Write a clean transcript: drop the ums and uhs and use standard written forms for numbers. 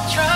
Try